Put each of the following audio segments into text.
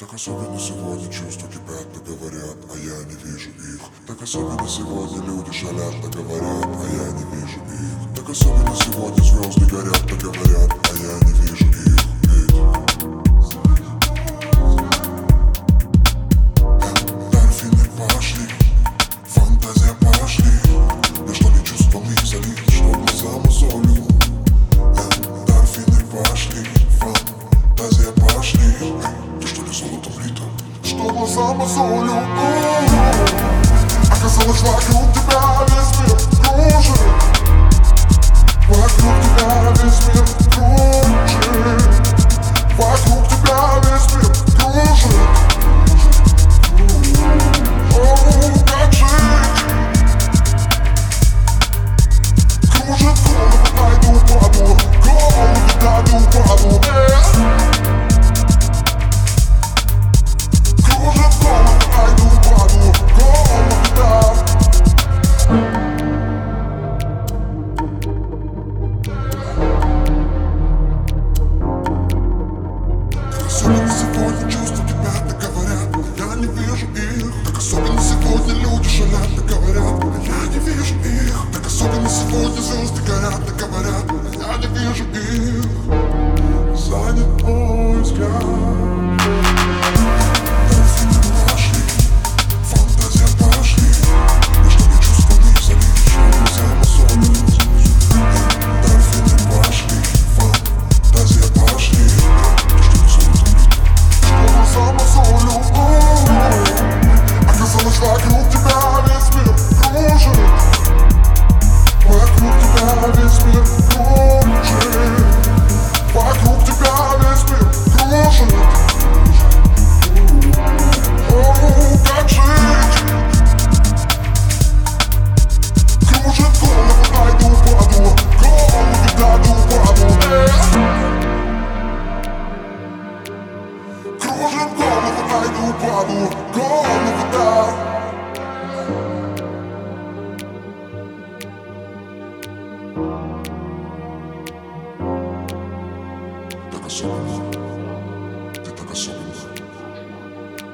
Так особенно сегодня чувства кипят, да говорят, а я не вижу их. Так особенно сегодня люди шалят, да говорят, а я не вижу их. Так особенно сегодня звезды горят, да говорят, а я не вижу их. Эндорфины пошли, фантазия пошли. Я что ли чувствовал их залив, что глаза мозолю. Эндорфины пошли, фантазия пошли. Что глаза мозолю, оказалось, вокруг тебя весь мир кружит. Вокруг тебя весь мир кружит. Вокруг тебя весь мир кружит. О, как жить? Кружит голову, найду паду, голову не дойду паду. Особенно сегодня чувства кипят, да говорят, я не вижу их. Так особенно сегодня люди шалят, да говорят, я не вижу их. Так особенно сегодня звезды горят, да говорят, я не вижу их. Занят мой взгляд. Кружит голову, найду паду, голову да. Так особенно, ты так особенно.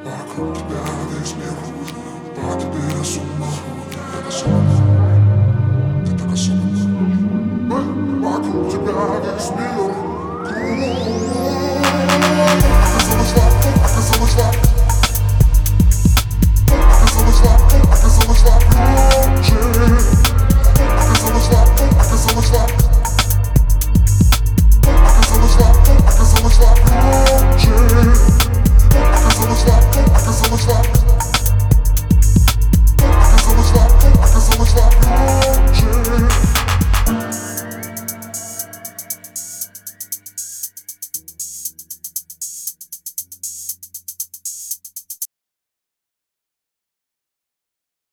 Вокруг тебя весь мир кружит, по тебе я с ума. Так особенно, ты так особенно. Вокруг тебя весь мир кружит.